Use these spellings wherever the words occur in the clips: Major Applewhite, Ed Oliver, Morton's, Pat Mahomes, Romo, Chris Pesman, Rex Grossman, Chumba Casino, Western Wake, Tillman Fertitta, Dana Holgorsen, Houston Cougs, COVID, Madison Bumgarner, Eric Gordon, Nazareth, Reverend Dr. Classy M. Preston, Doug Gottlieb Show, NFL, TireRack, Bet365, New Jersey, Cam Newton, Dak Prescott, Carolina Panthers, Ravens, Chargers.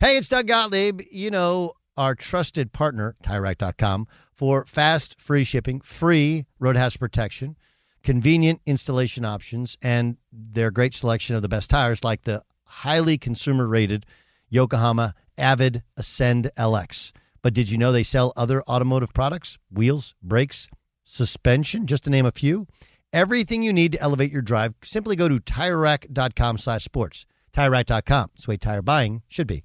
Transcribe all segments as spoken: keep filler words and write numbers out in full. Hey, it's Doug Gottlieb. You know, our trusted partner, Tire Rack dot com, for fast, free shipping, free roadhouse protection, convenient installation options, and their great selection of the best tires like the highly consumer-rated Yokohama Avid Ascend L X. But did you know they sell other automotive products? Wheels, brakes, suspension, just to name a few. Everything you need to elevate your drive. Simply go to TireRack.com slash sports. TireRack dot com. It's the way tire buying should be.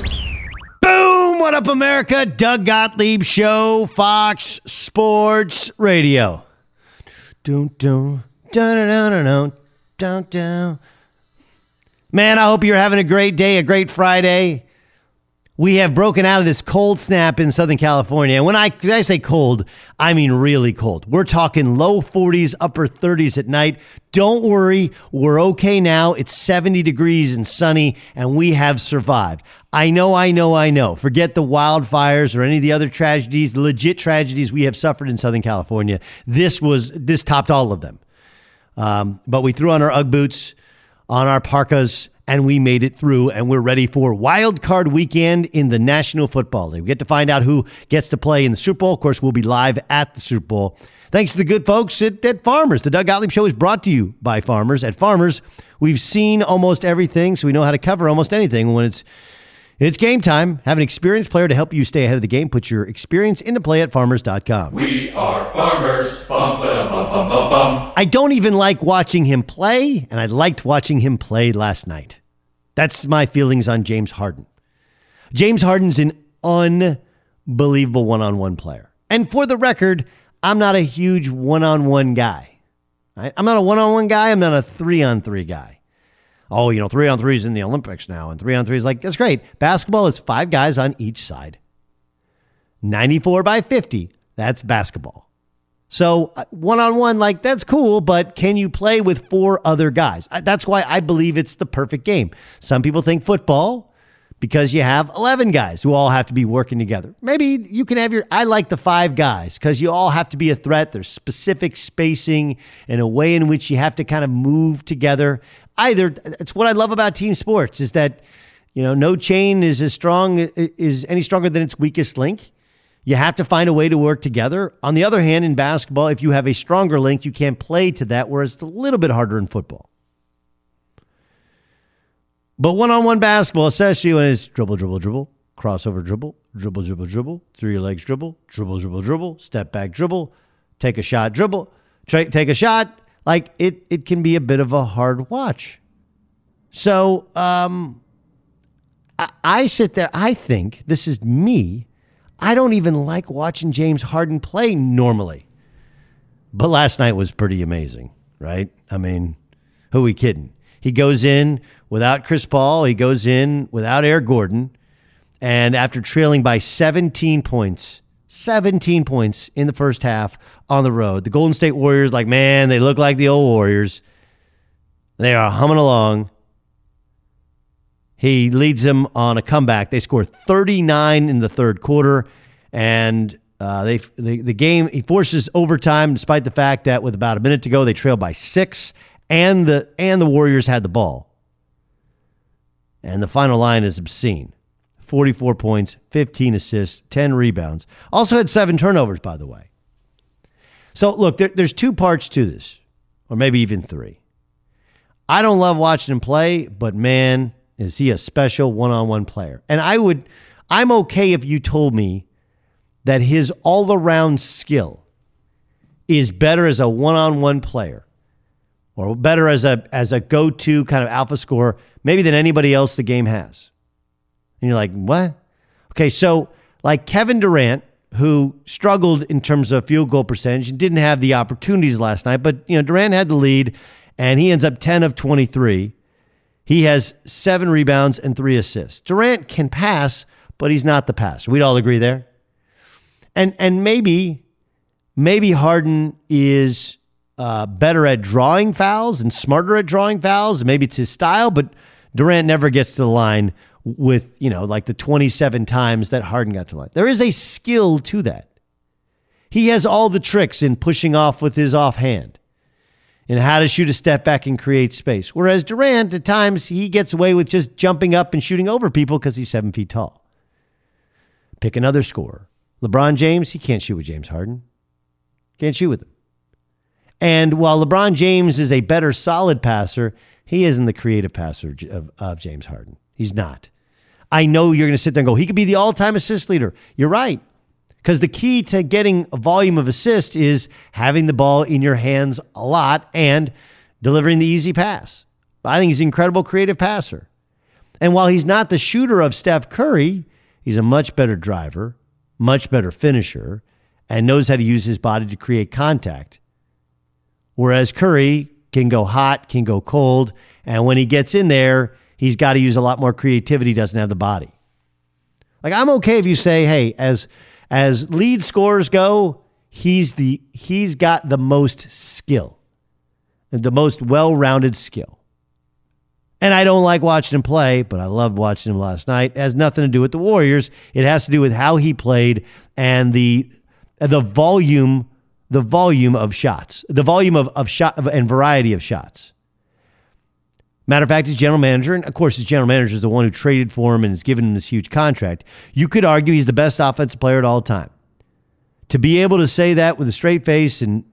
Boom! What up, America? Doug Gottlieb Show, Fox Sports Radio. Dun, dun, dun, dun, dun, dun, dun. Man, I hope you're having a great day, a great Friday. We have broken out of this cold snap in Southern California. And when I, when I say cold, I mean really cold. We're talking low forties, upper thirties at night. Don't worry, we're okay now. It's seventy degrees and sunny, and we have survived. I know, I know, I know. Forget the wildfires or any of the other tragedies, legit tragedies we have suffered in Southern California. This was this topped all of them. Um, but we threw on our Ugg boots, on our parkas, and we made it through, and we're ready for Wild Card Weekend in the National Football League. We get to find out who gets to play in the Super Bowl. Of course, we'll be live at the Super Bowl. Thanks to the good folks at, at Farmers. The Doug Gottlieb Show is brought to you by Farmers. At Farmers, we've seen almost everything, so we know how to cover almost anything when it's it's game time. Have an experienced player to help you stay ahead of the game. Put your experience into play at farmers dot com. We are Farmers. Bum, ba, bum, bum, bum, bum. I don't even like watching him play, and I liked watching him play last night. That's my feelings on James Harden. James Harden's an unbelievable one-on-one player. And for the record, I'm not a huge one-on-one guy. Right? I'm not a one-on-one guy. I'm not a three-on-three guy. Oh, you know, three-on-three is in the Olympics now, and three-on-three is like, that's great. Basketball is five guys on each side. ninety-four by fifty, that's basketball. So one-on-one, like, that's cool, but can you play with four other guys? That's why I believe it's the perfect game. Some people think football, because you have eleven guys who all have to be working together. Maybe you can have your, I like the five guys because you all have to be a threat. There's specific spacing and a way in which you have to kind of move together. Either, it's what I love about team sports is that, you know, no chain is as strong, is any stronger than its weakest link. You have to find a way to work together. On the other hand, in basketball, if you have a stronger link, you can't play to that, whereas it's a little bit harder in football. But one-on-one basketball assess you, and it's dribble, dribble, dribble, crossover dribble, dribble, dribble, dribble, through your legs dribble, dribble, dribble, dribble, step back dribble, take a shot dribble, tra- take a shot. Like, it it can be a bit of a hard watch. So um, I, I sit there, I think, this is me, I don't even like watching James Harden play normally. But last night was pretty amazing, right? I mean, who are we kidding? He goes in without Chris Paul. He goes in without Eric Gordon. And after trailing by seventeen points, seventeen points in the first half on the road, the Golden State Warriors, like, man, they look like the old Warriors. They are humming along. He leads them on a comeback. They score thirty-nine in the third quarter, and uh, they the, the game, he forces overtime despite the fact that with about a minute to go, they trail by six, and the and the Warriors had the ball. And the final line is obscene. forty-four points, fifteen assists, ten rebounds. Also had seven turnovers, by the way. So, look, there, there's two parts to this, or maybe even three. I don't love watching him play, but, man, is he a special one-on-one player. And I would, I'm okay if you told me that his all-around skill is better as a one-on-one player or better as a as a go-to kind of alpha scorer maybe than anybody else the game has. And you're like, what? Okay, so like Kevin Durant, who struggled in terms of field goal percentage and didn't have the opportunities last night, but you know Durant had the lead, and he ends up ten of twenty-three. He has seven rebounds and three assists. Durant can pass, but he's not the passer. We'd all agree there. And and maybe, maybe Harden is uh, better at drawing fouls and smarter at drawing fouls. Maybe it's his style, but Durant never gets to the line with, you know, like the twenty-seven times that Harden got to the line. There is a skill to that. He has all the tricks in pushing off with his offhand and how to shoot a step back and create space. Whereas Durant, at times, he gets away with just jumping up and shooting over people because he's seven feet tall. Pick another scorer. LeBron James, he can't shoot with James Harden. Can't shoot with him. And while LeBron James is a better solid passer, he isn't the creative passer of, of James Harden. He's not. I know you're going to sit there and go, he could be the all-time assist leader. You're right. Because the key to getting a volume of assists is having the ball in your hands a lot and delivering the easy pass. I think he's an incredible creative passer. And while he's not the shooter of Steph Curry, he's a much better driver, much better finisher, and knows how to use his body to create contact. Whereas Curry can go hot, can go cold, and when he gets in there, he's got to use a lot more creativity, doesn't have the body. Like, I'm okay if you say, hey, as... As lead scorers go, he's the he's got the most skill, the most well-rounded skill. And I don't like watching him play, but I loved watching him last night. It has nothing to do with the Warriors. It has to do with how he played and the the volume the volume of shots, the volume of of shot of, and variety of shots. Matter of fact, his general manager, and of course his general manager is the one who traded for him and has given him this huge contract. You could argue he's the best offensive player at all time. To be able to say that with a straight face and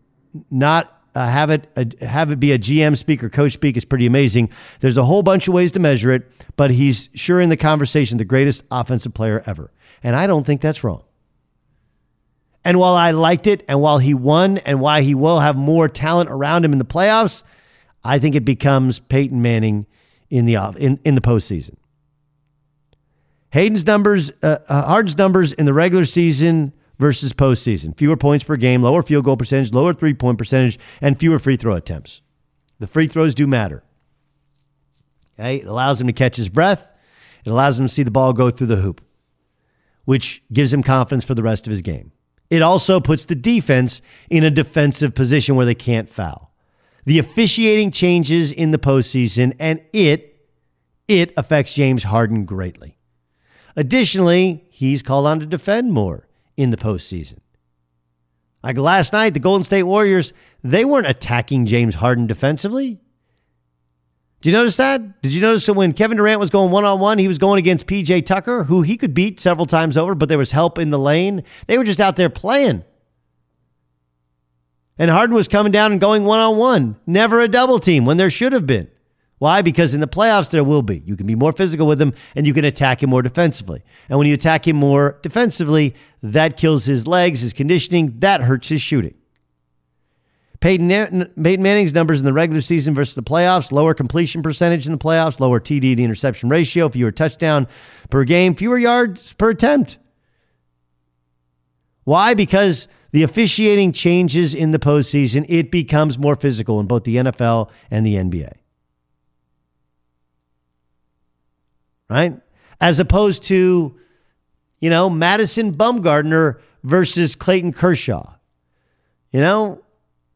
not uh, have it uh, have it be a G M speak or coach speak is pretty amazing. There's a whole bunch of ways to measure it, but he's sure in the conversation the greatest offensive player ever. And I don't think that's wrong. And while I liked it, and while he won, and why he will have more talent around him in the playoffs, I think it becomes Peyton Manning in the in, in the postseason. Hayden's numbers, uh, Harden's numbers in the regular season versus postseason. Fewer points per game, lower field goal percentage, lower three-point percentage, and fewer free throw attempts. The free throws do matter. Okay? It allows him to catch his breath. It allows him to see the ball go through the hoop, which gives him confidence for the rest of his game. It also puts the defense in a defensive position where they can't foul. The officiating changes in the postseason, and it, it affects James Harden greatly. Additionally, he's called on to defend more in the postseason. Like last night, the Golden State Warriors, they weren't attacking James Harden defensively. Did you notice that? Did you notice that when Kevin Durant was going one-on-one, he was going against P J Tucker, who he could beat several times over, but there was help in the lane. They were just out there playing. And Harden was coming down and going one-on-one. Never a double team when there should have been. Why? Because in the playoffs, there will be. You can be more physical with him, and you can attack him more defensively. And when you attack him more defensively, that kills his legs, his conditioning. That hurts his shooting. Peyton, Peyton Manning's numbers in the regular season versus the playoffs, lower completion percentage in the playoffs, lower T D to interception ratio, fewer touchdown per game, fewer yards per attempt. Why? Because the officiating changes in the postseason. It becomes more physical in both the N F L and the N B A. Right? As opposed to, you know, Madison Bumgarner versus Clayton Kershaw. You know,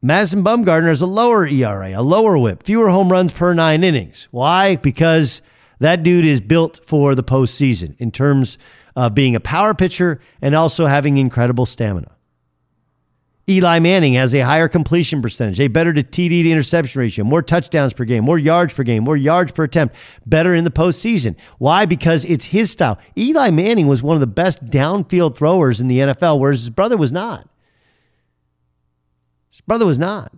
Madison Bumgarner has a lower E R A, a lower whip, fewer home runs per nine innings. Why? Because that dude is built for the postseason in terms of being a power pitcher and also having incredible stamina. Eli Manning has a higher completion percentage, a better to T D to interception ratio, more touchdowns per game, more yards per game, more yards per attempt, better in the postseason. Why? Because it's his style. Eli Manning was one of the best downfield throwers in the N F L, whereas his brother was not. His brother was not.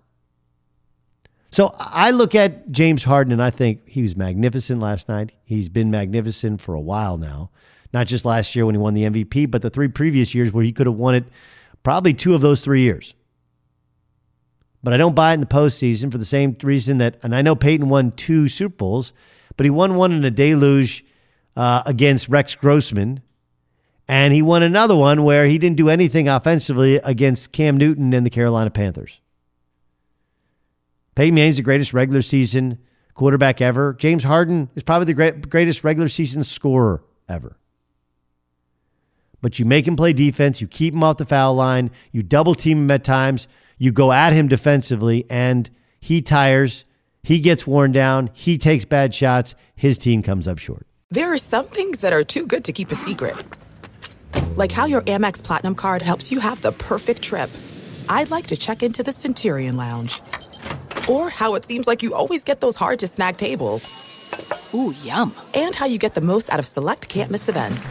So I look at James Harden and I think he was magnificent last night. He's been magnificent for a while now, not just last year when he won the M V P, but the three previous years where he could have won it. Probably two of those three years. But I don't buy it in the postseason for the same reason that, and I know Peyton won two Super Bowls, but he won one in a deluge uh, against Rex Grossman. And he won another one where he didn't do anything offensively against Cam Newton and the Carolina Panthers. Peyton Manning's the greatest regular season quarterback ever. James Harden is probably the great, greatest regular season scorer ever. But you make him play defense, you keep him off the foul line, you double team him at times, you go at him defensively, and he tires, he gets worn down, he takes bad shots, his team comes up short. There are some things that are too good to keep a secret. Like how your Amex Platinum card helps you have the perfect trip. I'd like to check into the Centurion Lounge. Or how it seems like you always get those hard-to-snag tables. Ooh, yum. And how you get the most out of select can't-miss events.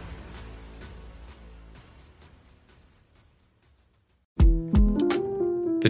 The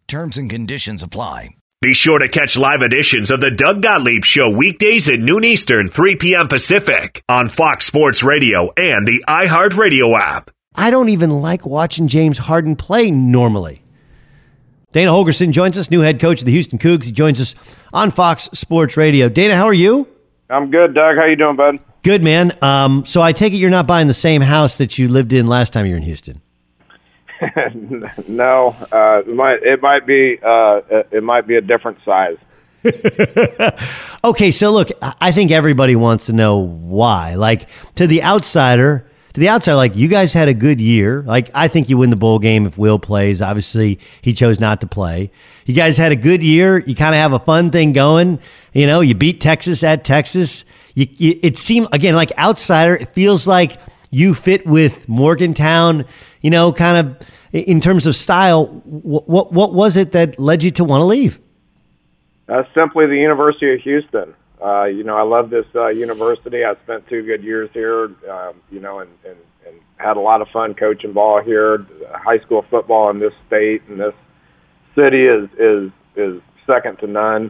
Terms and conditions apply. Be sure to catch live editions of the Doug Gottlieb Show weekdays at noon Eastern, three p.m. Pacific on Fox Sports Radio and the iHeartRadio app. I don't even like watching James Harden play normally. Dana Holgorsen joins us, new head coach of the Houston Cougs. He joins us on Fox Sports Radio. Dana, how are you? I'm good, Doug. How you doing, bud? Good, man. Um, so I take it you're not buying the same house that you lived in last time you were in Houston. No, uh, it might, it might be uh, it might be a different size. Okay, so look, I think everybody wants to know why. Like to the outsider, to the outsider, like you guys had a good year. Like I think you win the bowl game if Will plays. Obviously, he chose not to play. You guys had a good year. You kind of have a fun thing going. You know, you beat Texas at Texas. You, you, it seemed again like outsider. It feels like you fit with Morgantown, you know, kind of in terms of style. What what, what was it that led you to want to leave? Uh, simply the University of Houston. Uh, you know, I love this uh, university. I spent two good years here, um, you know, and, and, and had a lot of fun coaching ball here. High school football in this state and this city is is, is second to none.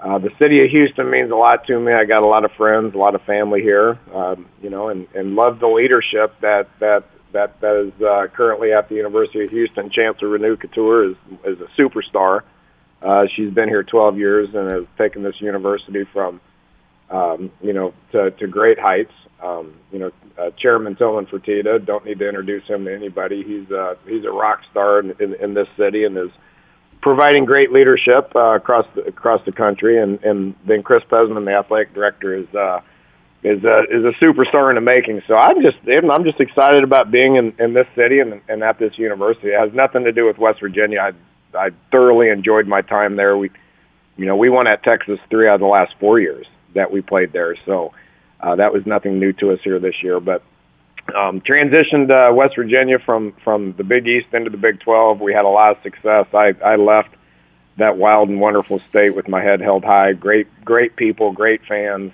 Uh, the city of Houston means a lot to me. I got a lot of friends, a lot of family here, um, you know, and, and love the leadership that that that, that is uh, currently at the University of Houston. Chancellor Renu Couture is is a superstar. Uh, she's been here twelve years and has taken this university from, um, you know, to, to great heights. Um, you know, uh, Chairman Tillman Fertitta, don't need to introduce him to anybody. He's a, he's a rock star in, in, in this city and is providing great leadership uh, across the, across the country, and, and then Chris Pesman, the athletic director, is uh, is a uh, is a superstar in the making. So I'm just I'm just excited about being in, in this city and, and at this university. It has nothing to do with West Virginia. I I thoroughly enjoyed my time there. We, you know, we won at Texas three out of the last four years that we played there. So uh, that was nothing new to us here this year. But um, transitioned uh, West Virginia from, from the Big East into the Big twelve. We had a lot of success. I, I left that wild and wonderful state with my head held high. Great, great people, great fans,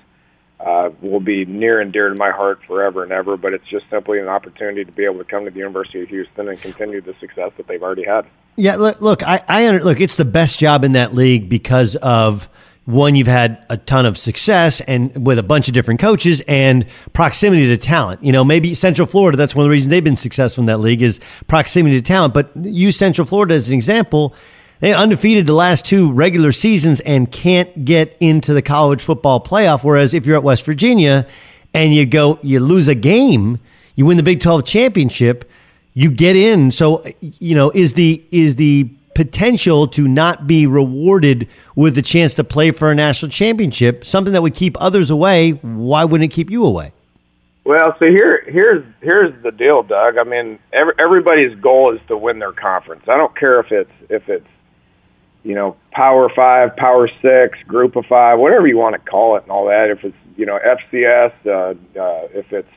uh, will be near and dear to my heart forever and ever, but it's just simply an opportunity to be able to come to the University of Houston and continue the success that they've already had. Yeah. Look, look, I, I look, it's the best job in that league because of one, you've had a ton of success and with a bunch of different coaches and proximity to talent. You know, maybe Central Florida, that's one of the reasons they've been successful in that league is proximity to talent. But use Central Florida as an example. They undefeated the last two regular seasons and can't get into the college football playoff. Whereas if you're at West Virginia and you go, you lose a game, you win the Big twelve championship, you get in. So, you know, is the is the potential to not be rewarded with the chance to play for a national championship, something that would keep others away. Why wouldn't it keep you away? Well, so here, here's here's the deal, Doug. I mean, every, everybody's goal is to win their conference. I don't care if it's if it's you know Power Five, Power Six, Group of Five, whatever you want to call it, and all that. If it's you know F C S, uh, uh, if it's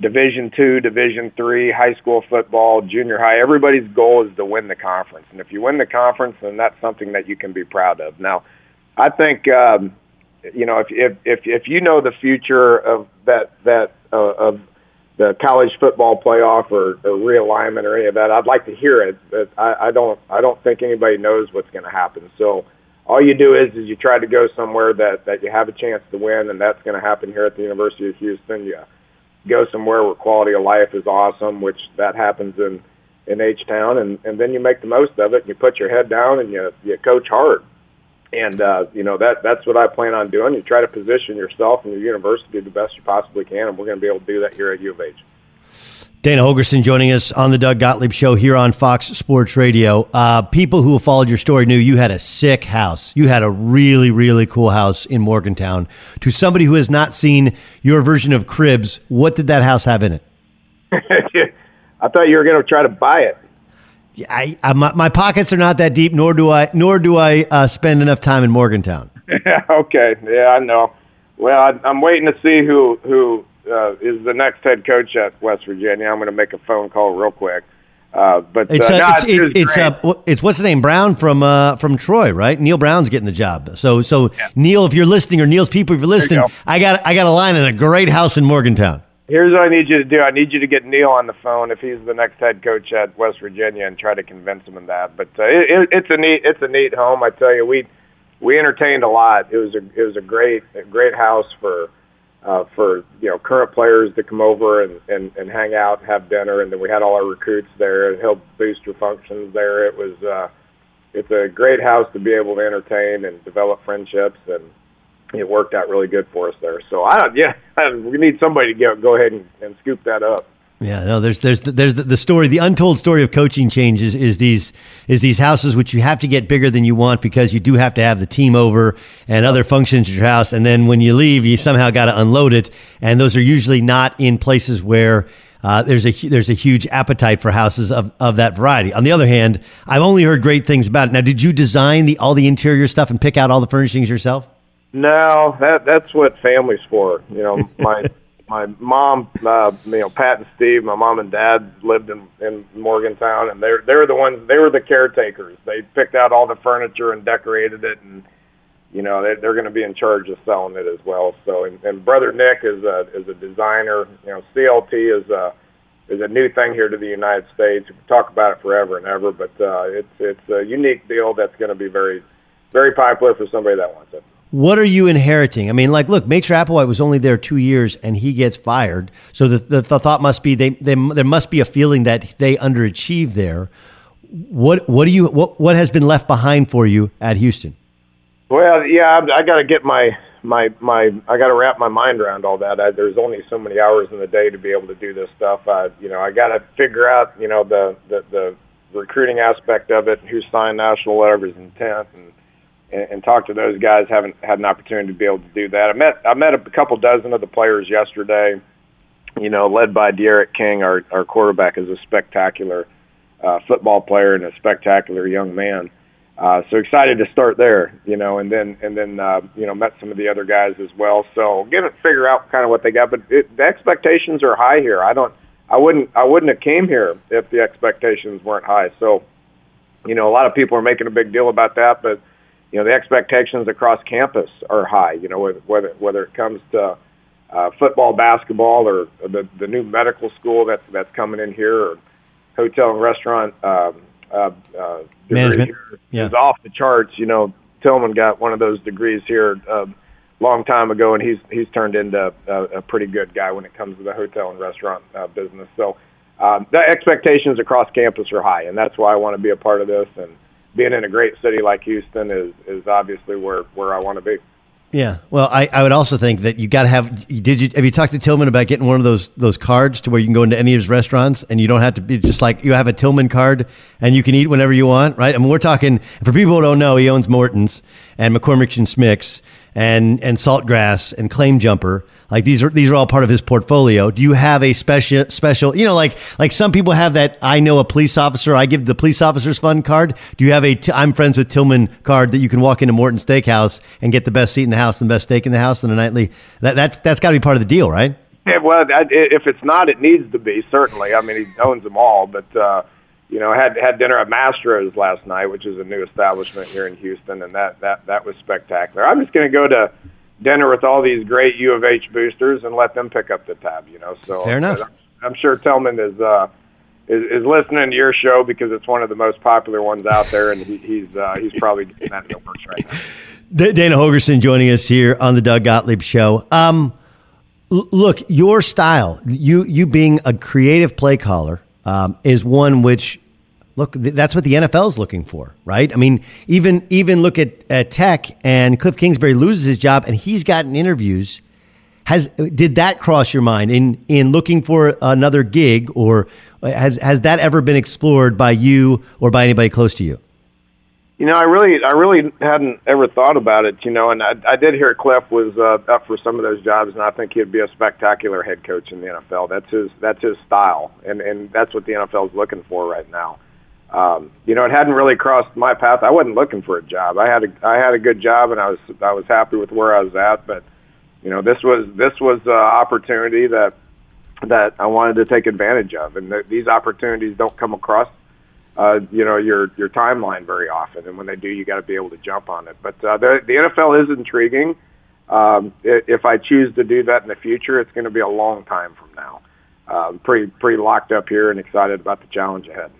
Division two, Division three, high school football, junior high, everybody's goal is to win the conference. And if you win the conference, then that's something that you can be proud of. Now, I think, um, you know, if, if if if you know the future of that that uh, of the college football playoff or, or realignment or any of that, I'd like to hear it. But I, I don't I don't think anybody knows what's going to happen. So all you do is is you try to go somewhere that, that you have a chance to win, and that's going to happen here at the University of Houston. Yeah. Go somewhere where quality of life is awesome, which that happens in, in H-Town, and, and then you make the most of it, and you put your head down, and you, you coach hard. And, uh, you know, that that's what I plan on doing. You try to position yourself and your university the best you possibly can, and we're going to be able to do that here at U of H. Dana Holgorsen joining us on the Doug Gottlieb Show here on Fox Sports Radio. Uh, people who have followed your story knew you had a sick house. You had a really, really cool house in Morgantown. To somebody who has not seen your version of Cribs, what did that house have in it? I thought you were going to try to buy it. I, I my, my pockets are not that deep, nor do I nor do I uh, spend enough time in Morgantown. Yeah, okay, yeah, I know. Well, I, I'm waiting to see who who uh, is the next head coach at West Virginia. I'm going to make a phone call real quick. Uh, but it's uh, a, no, it's it's, it's, a, it's what's the name Brown from uh, from Troy, right? Neil Brown's getting the job. So so yeah. Neil, if you're listening, or Neil's people, if you're listening, you I got I got a line in a great house in Morgantown. Here's what I need you to do. I need you to get Neil on the phone if he's the next head coach at West Virginia and try to convince him of that. But uh, it, it's a neat, it's a neat home. I tell you, we we entertained a lot. It was a it was a great a great house for uh, for you know current players to come over and, and, and hang out, have dinner, and then we had all our recruits there and helped boost your functions there. It was uh, it's a great house to be able to entertain and develop friendships, and it worked out really good for us there. So I don't, yeah, I, we need somebody to go, go ahead and, and scoop that up. Yeah, no, there's there's the, there's the, the story, the untold story of coaching changes is these is these houses which you have to get bigger than you want because you do have to have the team over and other functions at your house, and then when you leave, you somehow got to unload it, and those are usually not in places where uh, there's a there's a huge appetite for houses of, of that variety. On the other hand, I've only heard great things about it. Now, did you design the all the interior stuff and pick out all the furnishings yourself? No, that that's what family's for. You know, my my mom, uh, you know, Pat and Steve, my mom and dad lived in, in Morgantown, and they're they're the ones. They were the caretakers. They picked out all the furniture and decorated it, and you know, they're, they're going to be in charge of selling it as well. So, and, and brother Nick is a is a designer. You know, C L T is a is a new thing here to the United States. We can talk about it forever and ever, but uh, it's it's a unique deal that's going to be very very popular for somebody that wants it. What are you inheriting? I mean, like, look, Major Applewhite was only there two years, and he gets fired. So the the, the thought must be they, they there must be a feeling that they underachieved there. What what do you what what has been left behind for you at Houston? Well, yeah, I, I got to get my my my I got to wrap my mind around all that. I, there's only so many hours in the day to be able to do this stuff. I, you know, I got to figure out, you know, the, the the recruiting aspect of it, who signed national letters of intent, and. and talk to those guys. Haven't had an opportunity to be able to do that. I met I met a couple dozen of the players yesterday, you know, led by Derek King. Our, our quarterback is a spectacular uh, football player and a spectacular young man. Uh, so excited to start there, you know, and then, and then uh, you know, met some of the other guys as well. So get it, figure out kind of what they got. But it, the expectations are high here. I don't, I wouldn't, I wouldn't have came here if the expectations weren't high. So, you know, a lot of people are making a big deal about that, but you know, the expectations across campus are high, you know, whether whether it comes to uh, football, basketball, or the, the new medical school that's, that's coming in here, or hotel and restaurant um, uh, uh, management is yeah. off the charts. You know, Tillman got one of those degrees here a um, long time ago, and he's he's turned into a, a pretty good guy when it comes to the hotel and restaurant uh, business. So um, the expectations across campus are high, and that's why I want to be a part of this, and being in a great city like Houston is, is obviously where, where I want to be. Yeah. Well, I, I would also think that you got to have, did you, have you talked to Tillman about getting one of those, those cards to where you can go into any of his restaurants and you don't have to be just like you have a Tillman card and you can eat whenever you want. Right. I mean, we're talking for people who don't know, he owns Morton's and McCormick and Schmick's and, and Saltgrass and Claim Jumper. Like these are, these are all part of his portfolio. Do you have a special, special, you know, like, like some people have that, I know a police officer, I give the police officers fund card. Do you have a, t- I'm friends with Tillman card that you can walk into Morton's Steakhouse and get the best seat in the house and the best steak in the house and a nightly, that, that's, that's gotta be part of the deal, right? Yeah, well, I, if it's not, it needs to be certainly. I mean, he owns them all, but, uh, you know, had had dinner at Mastro's last night, which is a new establishment here in Houston. And that, that, that was spectacular. I'm just going to go to dinner with all these great U of H boosters and let them pick up the tab, you know. So fair enough. I'm, I'm sure Tillman is, uh, is is listening to your show because it's one of the most popular ones out there, and he, he's uh, he's probably getting that in the works right now. Dana Holgorsen joining us here on the Doug Gottlieb Show. Um, l- look, your style, you you being a creative play caller. um, is one which, look, th- that's what the N F L is looking for, right? I mean, even even look at, at Tech, and Cliff Kingsbury loses his job, and he's gotten interviews. Has did that cross your mind in in looking for another gig, or has has that ever been explored by you or by anybody close to you? You know, I really, I really hadn't ever thought about it. You know, and I, I did hear Cliff was uh, up for some of those jobs, and I think he'd be a spectacular head coach in the N F L. That's his, that's his style, and and that's what the N F L is looking for right now. Um, you know, it hadn't really crossed my path. I wasn't looking for a job. I had a, I had a good job, and I was, I was happy with where I was at. But you know, this was, this was an opportunity that that I wanted to take advantage of, and th- these opportunities don't come across Uh, you know, your your timeline very often, and when they do, you got to be able to jump on it. But uh, the, the N F L is intriguing. Um, if I choose to do that in the future, it's going to be a long time from now. Uh, pretty pretty locked up here and excited about the challenge ahead.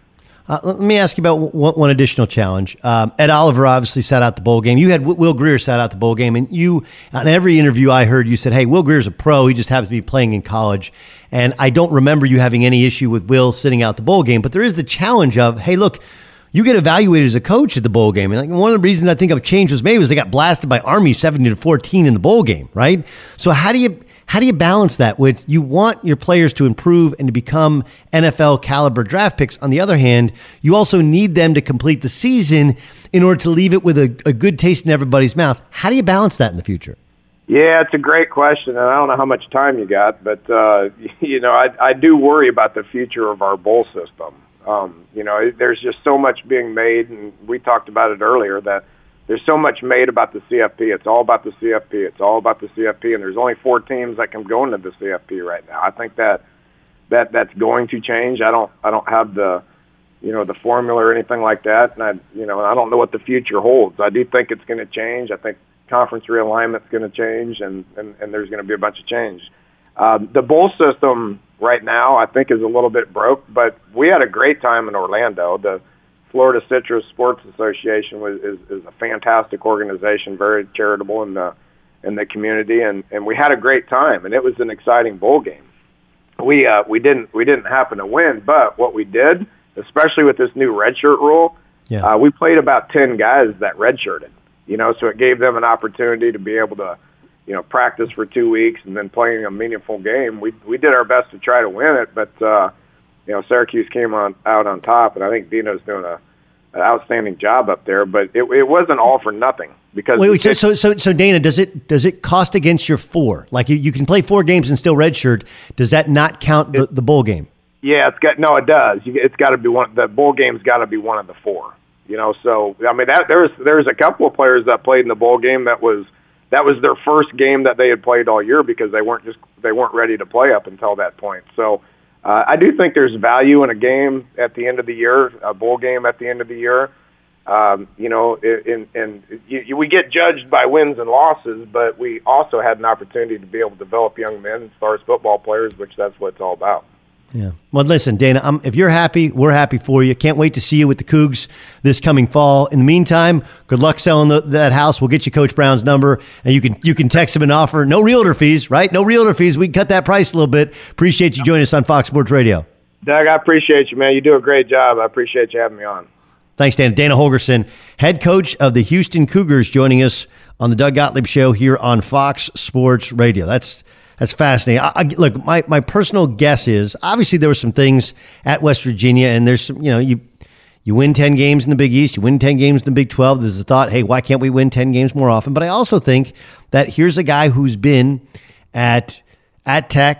Uh, let me ask you about one, one additional challenge. Um, Ed Oliver obviously sat out the bowl game. You had Will Grier sat out the bowl game, and you, on every interview I heard, you said, hey, Will Grier's a pro. He just happens to be playing in college. And I don't remember you having any issue with Will sitting out the bowl game. But there is the challenge of, hey, look, you get evaluated as a coach at the bowl game. And like, one of the reasons I think a change was made was they got blasted by Army seventy to fourteen in the bowl game, right? So how do you how do you balance that with you want your players to improve and to become N F L caliber draft picks? On the other hand, you also need them to complete the season in order to leave it with a, a good taste in everybody's mouth. How do you balance that in the future? Yeah, it's a great question, and I don't know how much time you got, but uh, you know, I, I do worry about the future of our bowl system. Um, you know, there's just so much being made, and we talked about it earlier, that there's so much made about the C F P. It's all about the C F P. It's all about the C F P, and there's only four teams that can go into the C F P right now. I think that that that's going to change. I don't I don't have the you know the formula or anything like that, and I you know I don't know what the future holds. I do think it's going to change. I think conference realignment's going to change, and, and, and there's going to be a bunch of change. Uh, the bowl system right now, I think, is a little bit broke, but we had a great time in Orlando. The Florida Citrus Sports Association was, is, is a fantastic organization, very charitable in the in the community, and, and we had a great time, and it was an exciting bowl game. We uh, we didn't we didn't happen to win, but what we did, especially with this new redshirt rule, yeah. uh, we played about ten guys that redshirted. You know, so it gave them an opportunity to be able to, you know, practice for two weeks and then playing a meaningful game. We we did our best to try to win it, but uh, you know, Syracuse came on out on top, and I think Dino's doing a an outstanding job up there. But it it wasn't all for nothing because wait, wait so, so so so Dana, does it does it cost against your four? Like you, you can play four games and still redshirt. Does that not count the, it, the bowl game? Yeah, it's got no, it does. You, it's got to be one. The bowl game's got to be one of the four. You know, so I mean, that, there's there's a couple of players that played in the bowl game that was that was their first game that they had played all year because they weren't just they weren't ready to play up until that point. So uh, I do think there's value in a game at the end of the year, a bowl game at the end of the year. Um, you know, and and we get judged by wins and losses, but we also had an opportunity to be able to develop young men and stars football players, which that's what it's all about. Yeah. Well, listen, Dana, um, if you're happy, we're happy for you. Can't wait to see you with the Cougs this coming fall. In the meantime, good luck selling the, that house. We'll get you Coach Brown's number, and you can you can text him an offer. No realtor fees, right? No realtor fees. We can cut that price a little bit. Appreciate you joining us on Fox Sports Radio. Doug, I appreciate you, man. You do a great job. I appreciate you having me on. Thanks, Dana. Dana Holgorsen, head coach of the Houston Cougars, joining us on the Doug Gottlieb Show here on Fox Sports Radio. That's That's fascinating. I, I, look, my, my personal guess is, obviously there were some things at West Virginia, and there's some, you know, you you win ten games in the Big East, you win ten games in the Big twelve. There's a thought, hey, why can't we win ten games more often? But I also think that here's a guy who's been at at Tech,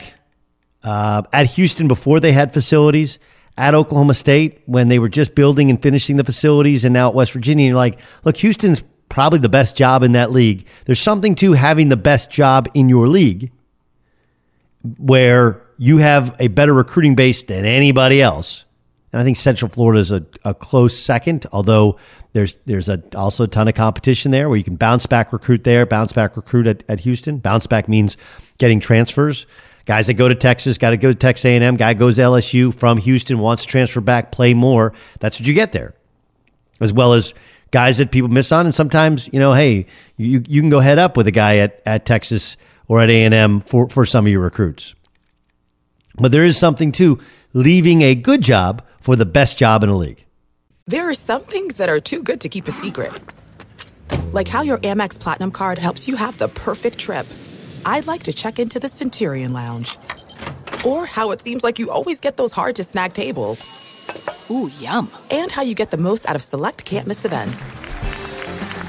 uh, at Houston before they had facilities, at Oklahoma State when they were just building and finishing the facilities, and now at West Virginia. You're like, look, Houston's probably the best job in that league. There's something to having the best job in your league, where you have a better recruiting base than anybody else. And I think Central Florida is a, a close second, although there's there's a, also a ton of competition there where you can bounce back recruit there, bounce back recruit at, at Houston. Bounce back means getting transfers. Guys that go to Texas, got to go to Texas A and M. Guy goes to L S U from Houston, wants to transfer back, play more. That's what you get there, as well as guys that people miss on. And sometimes, you know, hey, you, you can go head up with a guy at, at Texas or at A and M for, for some of your recruits. But there is something to leaving a good job for the best job in the league. There are some things that are too good to keep a secret. Like how your Amex Platinum card helps you have the perfect trip. I'd like to check into the Centurion Lounge. Or how it seems like you always get those hard-to-snag tables. Ooh, yum. And how you get the most out of select can't-miss events.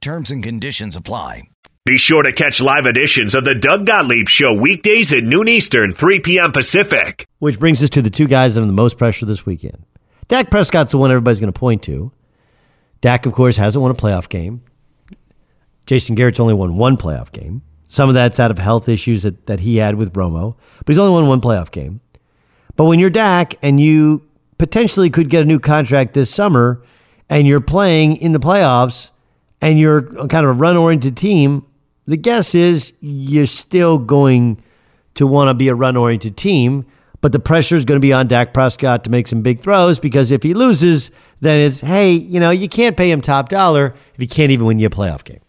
Terms and conditions apply. Be sure to catch live editions of the Doug Gottlieb Show weekdays at noon Eastern, three p.m. Pacific. Which brings us to the two guys under the most pressure this weekend. Dak Prescott's the one everybody's going to point to. Dak, of course, hasn't won a playoff game. Jason Garrett's only won one playoff game. Some of that's out of health issues that, that he had with Romo. But he's only won one playoff game. But when you're Dak and you potentially could get a new contract this summer and you're playing in the playoffs, and you're kind of a run-oriented team, the guess is you're still going to want to be a run-oriented team, but the pressure is going to be on Dak Prescott to make some big throws, because if he loses, then it's, hey, you know, you can't pay him top dollar if he can't even win you a playoff game.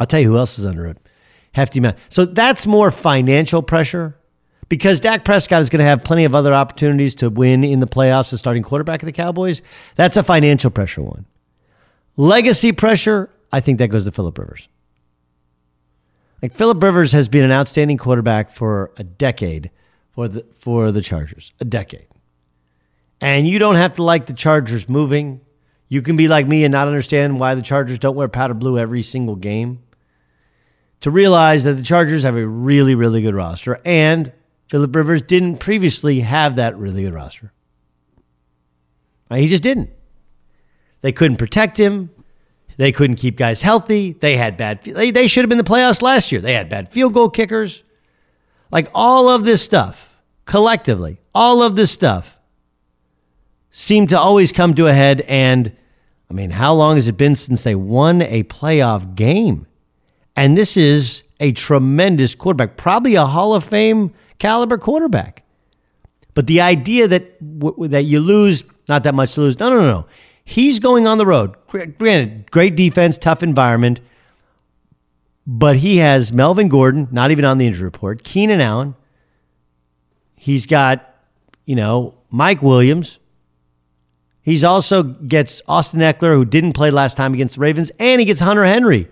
I'll tell you who else is under a hefty amount. So that's more financial pressure, because Dak Prescott is going to have plenty of other opportunities to win in the playoffs as starting quarterback of the Cowboys. That's a financial pressure one. Legacy pressure, I think that goes to Phillip Rivers. Like, Phillip Rivers has been an outstanding quarterback for a decade for the for the Chargers. A decade. And you don't have to like the Chargers moving. You can be like me and not understand why the Chargers don't wear powder blue every single game. To realize that the Chargers have a really, really good roster, and Phillip Rivers didn't previously have that really good roster. He just didn't. They couldn't protect him. They couldn't keep guys healthy. They had bad, they, they should have been in the playoffs last year. They had bad field goal kickers. Like all of this stuff, collectively, all of this stuff seemed to always come to a head. And I mean, how long has it been since they won a playoff game? And this is a tremendous quarterback, probably a Hall of Fame caliber quarterback. But the idea that that you lose, not that much to lose. No, no, no, no. He's going on the road. Granted, great defense, tough environment. But he has Melvin Gordon, not even on the injury report, Keenan Allen. He's got, you know, Mike Williams. He's also gets Austin Eckler, who didn't play last time against the Ravens, and he gets Hunter Henry,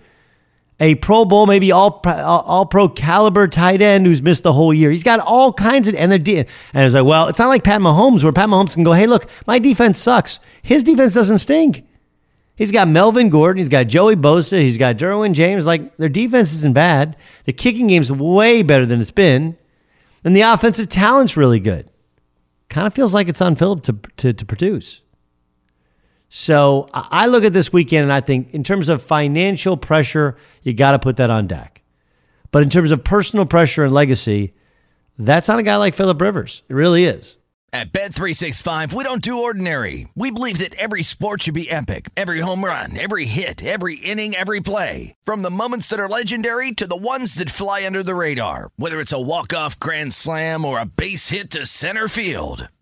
a Pro Bowl, maybe all, all pro caliber tight end who's missed the whole year. He's got all kinds of, and they're, de- and it's like, well, it's not like Pat Mahomes where Pat Mahomes can go, hey, look, my defense sucks. His defense doesn't stink. He's got Melvin Gordon. He's got Joey Bosa. He's got Derwin James. Like, their defense isn't bad. The kicking game's way better than it's been. And the offensive talent's really good. Kind of feels like it's on Phillip to, to, to produce. So I look at this weekend and I think in terms of financial pressure, you got to put that on Dak. But in terms of personal pressure and legacy, that's on a guy like Phillip Rivers. It really is. At Bet three sixty-five, we don't do ordinary. We believe that every sport should be epic. Every home run, every hit, every inning, every play. From the moments that are legendary to the ones that fly under the radar. Whether it's a walk-off grand slam or a base hit to center field.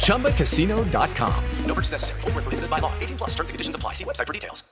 Chumba Casino dot com. No purchase necessary. Void where prohibited by law. eighteen plus terms and conditions apply. See website for details.